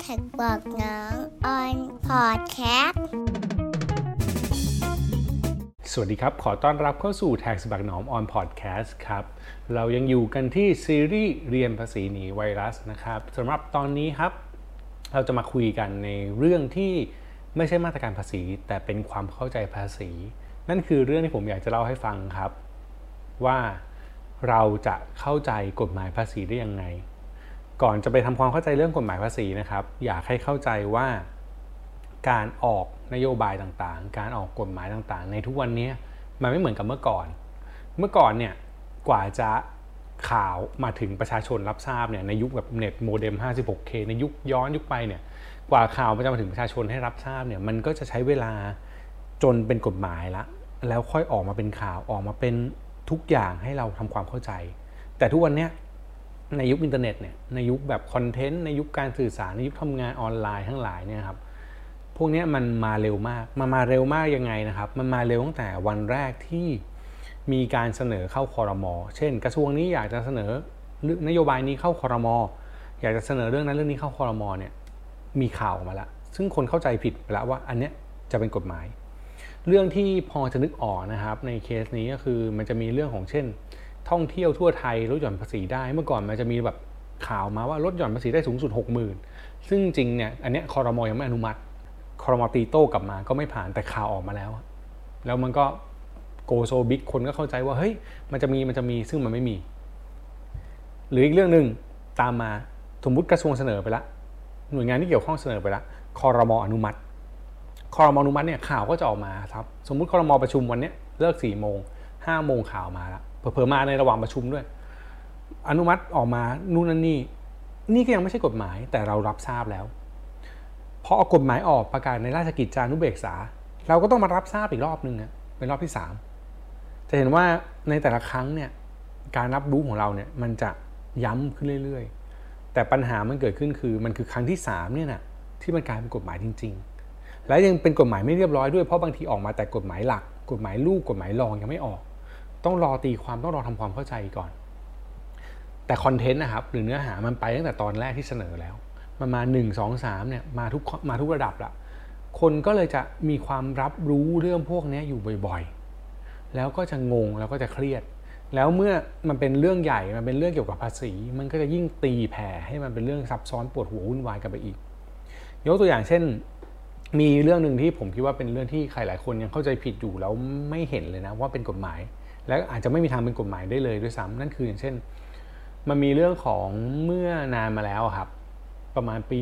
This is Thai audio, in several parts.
แขกบอกน้องออนพอดแคสต์สวัสดีครับขอต้อนรับเข้าสู่แท็กบอกน้องออนพอดแคสต์ครับเรายังอยู่กันที่ซีรีส์เรียนภาษีหนีไวรัสนะครับสำหรับตอนนี้ครับเราจะมาคุยกันในเรื่องที่ไม่ใช่มาตรการภาษีแต่เป็นความเข้าใจภาษีนั่นคือเรื่องที่ผมอยากจะเล่าให้ฟังครับว่าเราจะเข้าใจกฎหมายภาษีได้ยังไงก่อนจะไปทำความเข้าใจเรื่องกฎหมายภาษีนะครับอยากให้เข้าใจว่าการออกนโยบายต่างๆการออกกฎหมายต่างๆในทุกวันนี้มันไม่เหมือนกับเมื่อก่อนเนี่ยกว่าจะข่าวมาถึงประชาชนรับทราบเนี่ยในยุคแบบเน็ตโมเด็ม 56K ในยุคย้อนยุคไปเนี่ยกว่าข่าวมันจะมาถึงประชาชนให้รับทราบเนี่ยมันก็จะใช้เวลาจนเป็นกฎหมายแล้วค่อยออกมาเป็นข่าวออกมาเป็นทุกอย่างให้เราทำความเข้าใจแต่ทุกวันนี้ในยุคอินเทอร์เน็ตเนี่ยในยุคแบบคอนเทนต์ในยุคการสื่อสารในยุคทำงานออนไลน์ทั้งหลายเนี่ยครับพวกนี้มันมาเร็วมากมันมาเร็วมากยังไงนะครับมันมาเร็วตั้งแต่วันแรกที่มีการเสนอเข้าครม.เช่นกระทรวงนี้อยากจะเสนอนโยบายนี้เข้าครม.อยากจะเสนอเรื่องนั้นเรื่องนี้เข้าครม.เนี่ยมีข่าวออกมาละซึ่งคนเข้าใจผิดไปแล้วว่าอันเนี้ยจะเป็นกฎหมายเรื่องที่พอจะนึกออกนะครับในเคสนี้ก็คือมันจะมีเรื่องของเช่นท่องเที่ยวทั่วไทยลดหย่อนภาษีได้เมื่อก่อนมันจะมีแบบข่าวมาว่าลดหย่อนภาษีได้สูงสุด 60,000 ซึ่งจริงเนี่ยอันเนี้ยครม.ยังไม่อนุมัติครม.ตีโต้กลับมาก็ไม่ผ่านแต่ข่าวออกมาแล้วมันก็โกโซบิกคนก็เข้าใจว่าเฮ้ยมันจะมีซึ่งมันไม่มีหรืออีกเรื่องนึงตามมาสมมุติกระทรวงเสนอไปละหน่วยงานที่เกี่ยวข้องเสนอไปละครม.อนุมัติเนี่ยข่าวก็จะออกมาครับสมมุติครม.ประชุมวันนี้เลิก 4:00 น 5:00 นข่าวมาละเผลอๆมาในระหว่างประชุมด้วยอนุมัติออกมานู่นนั่นนี่ก็ยังไม่ใช่กฎหมายแต่เรารับทราบแล้วพอออกกฎหมายออกประกาศในราชกิจจานุเบกษาเราก็ต้องมารับทราบอีกรอบนึงอ่ะเป็นรอบที่3จะเห็นว่าในแต่ละครั้งเนี่ยการรับรู้ของเราเนี่ยมันจะย้ำขึ้นเรื่อยๆแต่ปัญหามันเกิดขึ้นคือมันคือครั้งที่3เนี่ยนะที่มันกลายเป็นกฎหมายจริงๆและยังเป็นกฎหมายไม่เรียบร้อยด้วยเพราะบางทีออกมาแต่กฎหมายหลักกฎหมายลูกกฎหมายรองยังไม่ออกต้องรอตีความต้องรอทำความเข้าใจก่อนแต่คอนเทนต์นะครับหรือเนื้อหามันไปตั้งแต่ตอนแรกที่เสนอแล้วมันมา1 2 3เนี่ยมาทุกระดับละคนก็เลยจะมีความรับรู้เรื่องพวกนี้อยู่บ่อยๆแล้วก็จะงงแล้วก็จะเครียดแล้วเมื่อมันเป็นเรื่องใหญ่มันเป็นเรื่องเกี่ยวกับภาษีมันก็จะยิ่งตีแผ่ให้มันเป็นเรื่องซับซ้อนปวดหัววุ่นวายกันไปอีกยกตัวอย่างเช่นมีเรื่องนึงที่ผมคิดว่าเป็นเรื่องที่ใครหลายคนยังเข้าใจผิดอยู่แล้วไม่เห็นเลยนะว่าเป็นกฎหมายและอาจจะไม่มีทางเป็นกฎหมายได้เลยด้วยซ้ำนั่นคืออย่างเช่นมันมีเรื่องของเมื่อนานมาแล้วครับประมาณปี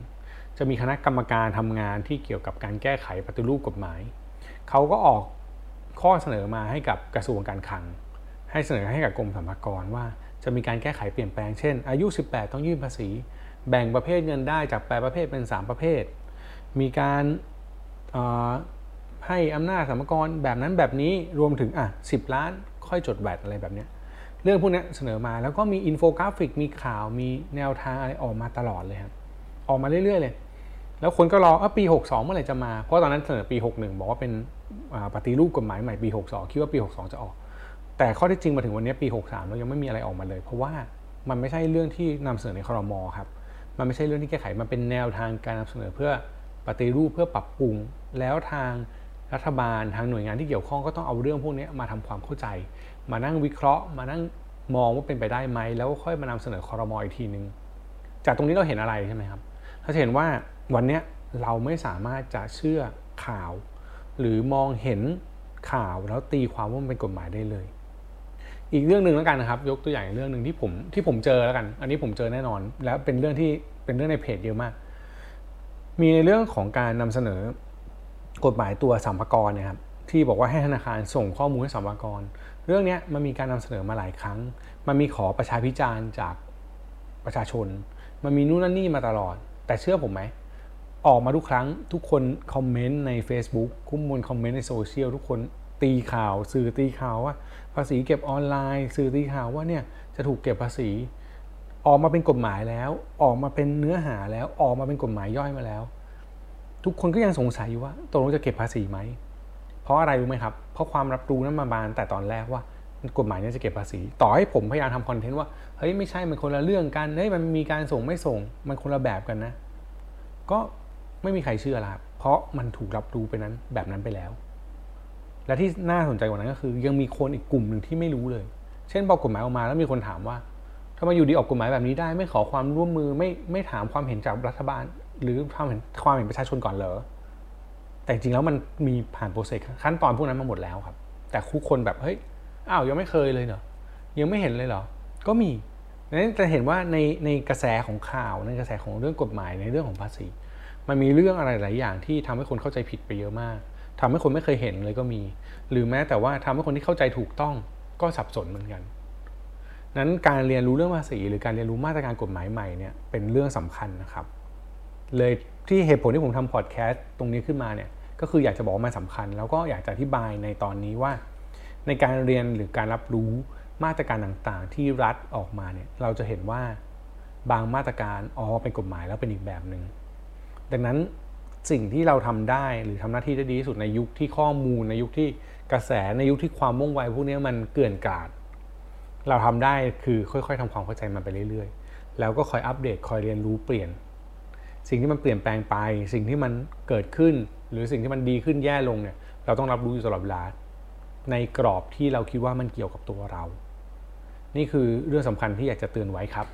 61จะมีคณะกรรมการทำงานที่เกี่ยวกับการแก้ไขปฏิรูปกฎหมายเขาก็ออกข้อเสนอมาให้กับกระทรวงการคลังให้เสนอให้กับกรมสรรพากรว่าจะมีการแก้ไขเปลี่ยนแปลงเช่นอายุ18ต้องยื่นภาษีแบ่งประเภทเงินได้จาก8ประเภทเป็น3ประเภทมีการให้อำนาจสรรพากรแบบนั้นแบบนี้รวมถึง10ล้านค่อยจดแวตอะไรแบบนี้เรื่องพวกนี้เสนอมาแล้วก็มีอินโฟกราฟิกมีข่าวมีแนวทางอะไรออกมาตลอดเลยครับออกมาเรื่อยๆเลยแล้วคนก็รอปี62เมื่อไหร่จะมาเพราะตอนนั้นเสนอปี61บอกว่าเป็นปฏิรูปกฎหมายใหม่ปี62คิดว่าปี62จะออกแต่ข้อที่จริงมาถึงวันนี้ปี63เรายังไม่มีอะไรออกมาเลยเพราะว่ามันไม่ใช่เรื่องที่นำเสนอในครม.ครับมันไม่ใช่เรื่องที่แก้ไขมันเป็นแนวทางการนำเสนอเพื่อปฏิรูปเพื่อปรับปรุงแล้วทางรัฐบาลทางหน่วยงานที่เกี่ยวข้องก็ต้องเอาเรื่องพวกนี้มาทำความเข้าใจมานั่งวิเคราะห์มานั่งมองว่าเป็นไปได้ไหมแล้วค่อยมานำเสนอครม.อีกทีนึงจากตรงนี้เราเห็นอะไรใช่ไหมครับเราเห็นว่าวันนี้เราไม่สามารถจะเชื่อข่าวหรือมองเห็นข่าวแล้วตีความว่ามันเป็นกฎหมายได้เลยอีกเรื่องนึงแล้วกันนะครับยกตัวอย่างเรื่องนึงที่ผมเจอแล้วกันอันนี้ผมเจอแน่นอนแล้วเป็นเรื่องที่เป็นเรื่องในเพจเยอะมากมีในเรื่องของการนำเสนอกฎหมายตัวสรรพากรเนี่ยครับที่บอกว่าให้ธนาคารส่งข้อมูลให้สรรพากรเรื่องนี้มันมีการนำเสนอมาหลายครั้งมันมีขอประชาพิจารณ์จากประชาชนมันมีนู่นนั่นนี่มาตลอดแต่เชื่อผมไหมออกมาทุกครั้งทุกคนคอมเมนต์ใน Facebook คุ้มมูลคอมเมนต์ในโซเชียลทุกคนตีข่าวสื่อตีข่าวว่าภาษีเก็บออนไลน์สื่อตีข่าวว่าเนี่ยจะถูกเก็บภาษีออกมาเป็นกฎหมายแล้วออกมาเป็นเนื้อหาแล้วออกมาเป็นกฎหมายย่อยมาแล้วทุกคนก็ยังสงสัยอยู่ว่าตกลงจะเก็บภาษีไหมเพราะอะไรรู้ไหมครับเพราะความรับรู้นั้นมาบานแต่ตอนแรกว่า กฎหมายเนี่ยจะเก็บภาษีต่อให้ผมพยายามทำคอนเทนต์ว่าเฮ้ยไม่ใช่มันคนละเรื่องกันเฮ้ยมันมีการส่งไม่ส่งมันคนละแบบกันนะก็ไม่มีใครเชื่อละเพราะมันถูกรับรู้ไปนั้นแบบนั้นไปแล้วและที่น่าสนใจกว่านั้นก็คือยังมีคนอีกกลุ่มหนึ่งที่ไม่รู้เลยเช่นพอกฎหมายออกมาแล้วมีคนถามว่าทำไมอยู่ดีออกกฎหมายแบบนี้ได้ไม่ขอความร่วมมือไม่ถามความเห็นจากรัฐบาลหรือความเห็นประชาชนก่อนเหรอแต่จริงแล้วมันมีผ่านโปรเซสขั้นตอนพวกนั้นมาหมดแล้วครับแต่คู่คนแบบเฮ้ยอ้าวยังไม่เคยเลยเหรอยังไม่เห็นเลยเหรอก็มีนั้นจะเห็นว่าในกระแสของข่าวในกระแสของเรื่องกฎหมายในเรื่องของภาษีมันมีเรื่องอะไรหลายอย่างที่ทำให้คนเข้าใจผิดไปเยอะมากทำให้คนไม่เคยเห็นเลยก็มีหรือแม้แต่ว่าทำให้คนที่เข้าใจถูกต้องก็สับสนเหมือนกันนั้นการเรียนรู้เรื่องภาษีหรือการเรียนรู้มาตรการกฎหมายใหม่เนี่ยเป็นเรื่องสำคัญนะครับเลยที่เหตุผลที่ผมทำพอดแคสต์ตรงนี้ขึ้นมาเนี่ยก็คืออยากจะบอกว่ามันสำคัญแล้วก็อยากจะอธิบายในตอนนี้ว่าในการเรียนหรือการรับรู้มาตรการต่างๆที่รัฐออกมาเนี่ยเราจะเห็นว่าบางมาตรการอ๋อเป็นกฎหมายแล้วเป็นอีกแบบหนึ่งดังนั้นสิ่งที่เราทำได้หรือทำหน้าที่ได้ดีที่สุดในยุคที่ข้อมูลในยุคที่กระแสในยุคที่ความว่องไวพวกนี้มันเกลื่อนกลาดเราทำได้คือค่อยๆทำความเข้าใจมันไปเรื่อยๆแล้วก็คอยอัปเดตคอยเรียนรู้เปลี่ยนสิ่งที่มันเปลี่ยนแปลงไปสิ่งที่มันเกิดขึ้นหรือสิ่งที่มันดีขึ้นแย่ลงเนี่ยเราต้องรับรู้อยู่ตลอดเวลาในกรอบที่เราคิดว่ามันเกี่ยวกับตัวเรานี่คือเรื่องสำคัญที่อยากจะเตือนไว้ครับ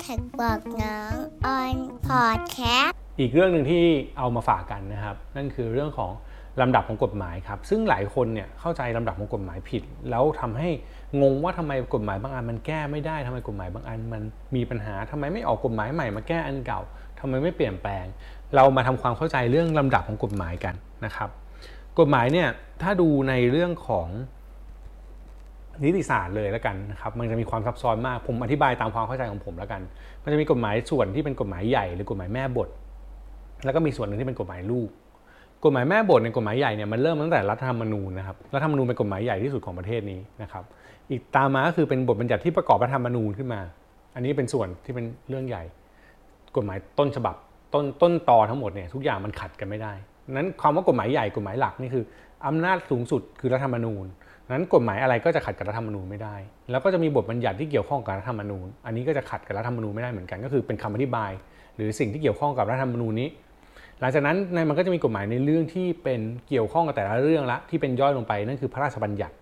แขกบอกน้องออนพอดแคสต์อีกเรื่องหนึ่งที่เอามาฝากกันนะครับนั่นคือเรื่องของลำดับของกฎหมายครับซึ่งหลายคนเนี่ยเข้าใจลำดับของกฎหมายผิดแล้วทำให้งงว่าทำไมกฎหมายบางอันมันแก้ไม่ได้ทำไมกฎหมายบางอันมันมีปัญหาทำไมไม่ออกกฎหมายใหม่มาแก้อันเก่าทำไมไม่เปลี่ยนแปลงเรามาทำความเข้าใจเรื่องลำดับของกฎหมายกันนะครับกฎหมายเนี่ยถ้าดูในเรื่องของนิติศาสตร์เลยแล้วกันนะครับมันจะมีความซับซ้อนมากผมอธิบายตามความเข้าใจของผมแล้วกันมันจะมีกฎหมายส่วนที่เป็นกฎหมายใหญ่หรือกฎหมายแม่บทแล้วก็มีส่วนหนึ่งที่เป็นกฎหมายลูกกฎหมายแม่บทในกฎหมายใหญ่เนี่ยมันเริ่มตั้งแต่รัฐธรรมนูญนะครับรัฐธรรมนูญเป็นกฎหมายใหญ่ที่สุดของประเทศนี้นะครับอีกตามมาก็คือเป็นบทบัญญัติที่ประกอบรัฐธรรมนูญขึ้นมาอันนี้เป็นส่วนที่เป็นเรื่องใหญ่กฎหมายต้นฉบับต้นตอทั้งหมดเนี่ยทุกอย่างมันขัดกันไม่ได้นั้นความว่ากฎหมายใหญ่กฎหมายหลักนี่คืออำนาจสูงสุดคือรัฐธรรมนูญนั้นกฎหมายอะไรก็จะขัดกับรัฐธรรมนูญไม่ได้แล้วก็จะมีบทบัญญัติที่เกี่ยวข้องกับรัฐธรรมนูญอันนี้ก็จะขัดกับรัฐธรรมนูญไม่ได้เหมือนกันก็คือเป็นคำอธิบายหรือสิ่งที่เกี่ยวข้องกับรัฐธรรมนูญนี้หลังจากนั้นมันก็จะมีกฎหมายในเรื่องที่เป็นเกี่ยวข้องกับแต่ละเรื่องละที่เป็นย่อยลงไปนั่นคือพระราชบัญญัติ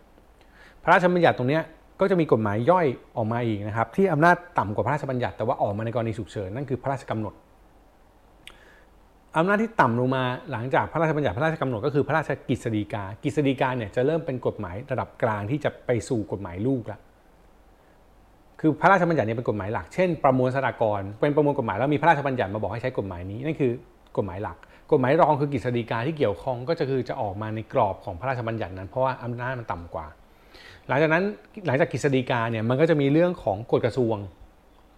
พระราชบัญญัติตรงนี้ก็จะมีกฎหมายย่อยออกมาอีกนะครับที่อำนาจต่ำกว่าพระราชบัญญัติแต่ว่าออกมาในกรณีฉุกเฉินนั่นคือพระราชกำหนดอำนาจที่ต่ำลงมาหลังจากพระราชบัญญัติพระราชกำหนดก็คือพระราชกฤษฎีกากฤษฎีกาเนี่ยจะเริ่มเป็นกฎหมายระดับกลางที่จะไปสู่กฎหมายลูกละคือพระราชบัญญัติเนี่ยเป็นกฎหมายหลักเช่นประมวลสหกรณ์เป็นประมวลกฎหมายแล้วมีพระราชบัญญัติมาบอกให้ใช้กฎหมายนี้นั่นคือกฎหมายหลักกฎหมายรองคือกฤษฎีกาที่เกี่ยวข้องก็จะคือจะออกมาในกรอบของพระราชบัญญัตินั้นเพราะว่าอำนาจมันต่ำกว่าหลังจากกฤษฎีกาเนี่ยมันก็จะมีเรื่องของกฎกระทรวง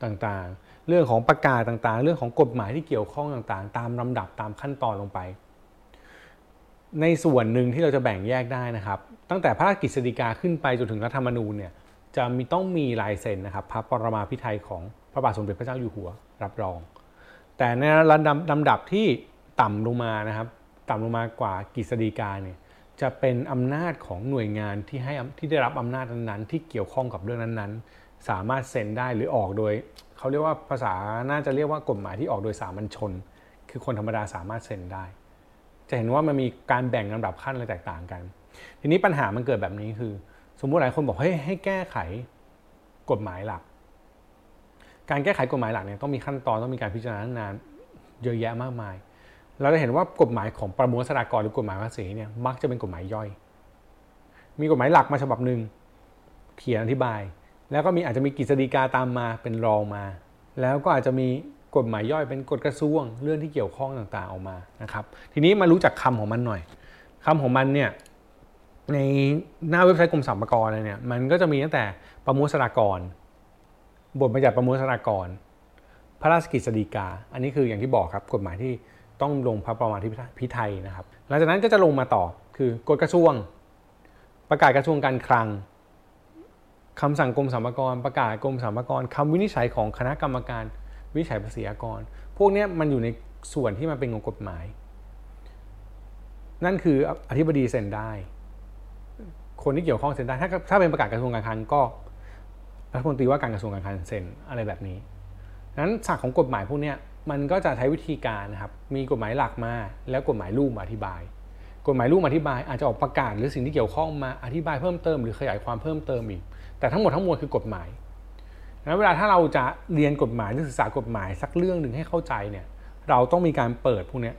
ต่างๆเรื่องของประกาศต่างๆเรื่องของกฎหมายที่เกี่ยวข้องต่างๆตามลำดับตามขั้นตอนลงไปในส่วนหนึ่งที่เราจะแบ่งแยกได้นะครับตั้งแต่พระราชกฤษฎีกาขึ้นไปจนถึงรัฐธรรมนูญเนี่ยจะต้องมีลายเซ็นนะครับพระปรมาภิไธยของพระบาทสมเด็จพระเจ้าอยู่หัวรับรองแต่ในลำดับที่ต่ำลงมานะครับต่ำลงมากว่ากฤษฎีกาเนี่ยจะเป็นอำนาจของหน่วยงานที่ได้รับอำนาจนั้นๆที่เกี่ยวข้องกับเรื่องนั้นๆสามารถเซ็นได้หรือออกโดยเขาเรียกว่าภาษาน่าจะเรียกว่ากฎหมายที่ออกโดยสามัญชนคือคนธรรมดาสามารถเซ็นได้จะเห็นว่ามันมีการแบ่งลำดับขั้นอะไรแตกต่างกันทีนี้ปัญหามันเกิดแบบนี้คือสมมุติหลายคนบอกให้แก้ไขกฎหมายหลักการแก้ไขกฎหมายหลักเนี่ยต้องมีขั้นตอนต้องมีการพิจารณานานเยอะแยะมากมายเราจะเห็นว่ากฎหมายของประมวลสหกรณ์หรือกฎหมายภาษีเนี่ยมักจะเป็นกฎหมายย่อยมีกฎหมายหลักมาฉบับหนึ่งเขียนอธิบายแล้วก็อาจจะมีกฤษฎีกาตามมาเป็นรองมาแล้วก็อาจจะมีกฎหมายย่อยเป็นกฎกระทรวงเรื่องที่เกี่ยวข้องต่างๆออกมานะครับทีนี้มารู้จักคำของมันหน่อยคำของมันเนี่ยในหน้าเว็บไซต์กรมสรรพากรเนี่ยมันก็จะมีตั้งแต่ประมวลสหกรณ์บทบัญญัติประมวลสหกรณ์พระราชกฤษฎีกาอันนี้คืออย่างที่บอกครับกฎหมายที่ต้องลงพระประมาภิไธยนะครับหลังจากนั้นก็จะลงมาต่อคือกฎกระทรวงประกาศกระทรวงการคลังคำสั่งกรมสรรพากรประกาศกรมสรรพากรคำวินิจฉัยของคณะกรรมการวินิจฉัยภาษีอากรพวกนี้มันอยู่ในส่วนที่มันเป็นของกฎหมายนั่นคืออธิบดีเซ็นได้ คนที่เกี่ยวข้องเซ็นได้ถ้าเป็นประกาศกระทรวงการคลังก็รัฐมนตรีว่าการกระทรวงการคลังเซ็นอะไรแบบนี้นั้นศักดิ์ของกฎหมายพวกนี้มันก็จะใช้วิธีการนะครับมีกฎหมายหลักมาแล้วกฎหมายลูกมาอธิบายกฎหมายลูกอธิบายอาจจะออกประกาศหรือสิ่งที่เกี่ยวข้องมาอธิบายเพิ่มเติมหรือขยายความเพิ่มเติมอีกแต่ทั้งหมดทั้งมวลคือกฎหมายนั้นเวลาถ้าเราจะเรียนกฎหมายหรือศึกษากฎหมายสักเรื่องหนึ่งให้เข้าใจเนี่ยเราต้องมีการเปิดพวกนี้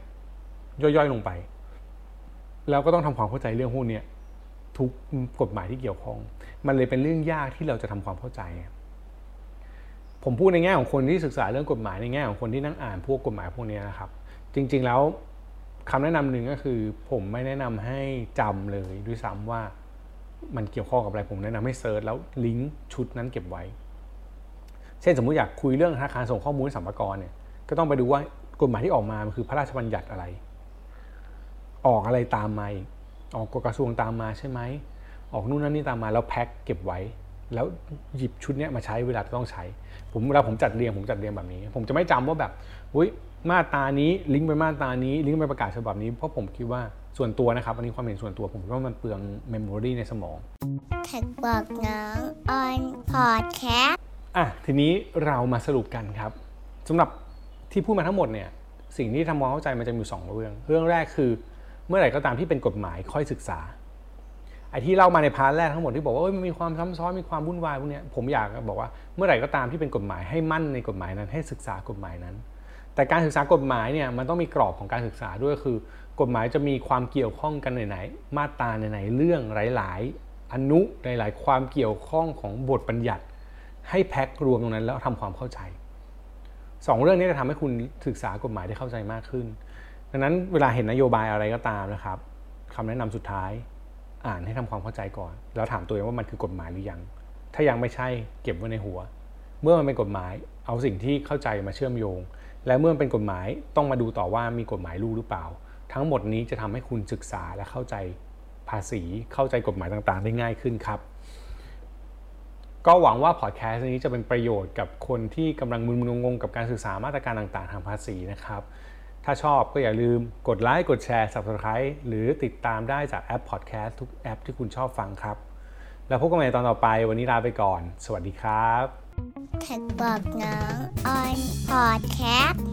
ย่อยๆลงไปแล้วก็ต้องทำความเข้าใจเรื่องพวกนี้ทุกกฎหมายที่เกี่ยวข้องมันเลยเป็นเรื่องยากที่เราจะทำความเข้าใจผมพูดในแง่ของคนที่ศึกษาเรื่องกฎหมายในแง่ของคนที่นั่งอ่านพวกกฎหมายพวกนี้นะครับจริงๆแล้วคำแนะนำหนึ่งก็คือผมไม่แนะนำให้จำเลยด้วยซ้ำว่ามันเกี่ยวข้องกับอะไรผมแนะนำให้เซิร์ชแล้วลิงก์ชุดนั้นเก็บไว้เช่นสมมุติอยากคุยเรื่องธนาคารส่งข้อมูลสัมปกรเนี่ยก็ต้องไปดูว่ากฎหมายที่ออกมามันคือพระราชบัญญัติอะไรออกอะไรตามมาออกกระทรวงตามมาใช่ไหมออกนู่นนั่นนี่ตามมาแล้วแพ็คเก็บไว้แล้วหยิบชุดนี้มาใช้เวลาต้องใช้เวลาผมจัดเรียงแบบนี้ผมจะไม่จำว่าแบบอุ้ยมาตรานี้ลิงก์ไปมาตรานี้ลิงก์ไปประกาศฉบับนี้เพราะผมคิดว่าส่วนตัวนะครับอันนี้ความเห็นส่วนตัวผมคิดว่ามันเปลืองเมมโมรีในสมองแท็กบอกน้องออนพอดแคสต์ทีนี้เรามาสรุปกันครับสำหรับที่พูดมาทั้งหมดเนี่ยสิ่งที่ทำมองเข้าใจมันจะมีสองเรื่องแรกคือเมื่อไหร่ก็ตามที่เป็นกฎหมายค่อยศึกษาไอ้ที่เล่ามาในพาร์ทแรกทั้งหมดที่บอกว่ามันมีความซ้ำซ้อนมีความวุ่นวายพวกนี้ผมอยากบอกว่าเมื่อไหร่ก็ตามที่เป็นกฎหมายให้มั่นในกฎหมายนั้นให้ศึกษากฎหมายนั้นแต่การศึกษากฎหมายเนี่ยมันต้องมีกรอบของการศึกษาด้วยคือกฎหมายจะมีความเกี่ยวข้องกันไหนๆมาตราไหนๆเรื่องหลายๆอนุหลายๆความเกี่ยวข้องของบทบัญญัติให้แพ็ครวมตรงนั้นแล้วทำความเข้าใจ2เรื่องนี้จะทำให้คุณศึกษากฎหมายได้เข้าใจมากขึ้นดังนั้นเวลาเห็นนโยบายอะไรก็ตามนะครับคำแนะนำสุดท้ายอ่านให้ทำความเข้าใจก่อนแล้วถามตัวเองว่ามันคือกฎหมายหรือยังถ้ายังไม่ใช่เก็บไว้ในหัวเมื่อมันเป็นกฎหมายเอาสิ่งที่เข้าใจมาเชื่อมโยงและเมื่อเป็นกฎหมายต้องมาดูต่อว่ามีกฎหมายลูกหรือเปล่าทั้งหมดนี้จะทำให้คุณศึกษาและเข้าใจภาษีเข้าใจกฎหมายต่างๆได้ง่ายขึ้นครับก็หวังว่าพอดแคสต์นี้จะเป็นประโยชน์กับคนที่กำลังมึนงงกับการศึกษามาตรการต่างๆทางภาษีนะครับถ้าชอบก็อย่าลืมกดไลค์กดแชร์ Subscribe หรือติดตามได้จากแอปพอดแคสต์ทุกแอปที่คุณชอบฟังครับแล้วพบกันใหม่ตอนต่อไปวันนี้ลาไปก่อนสวัสดีครับแท็กบอกน้องออนพอดแคสต์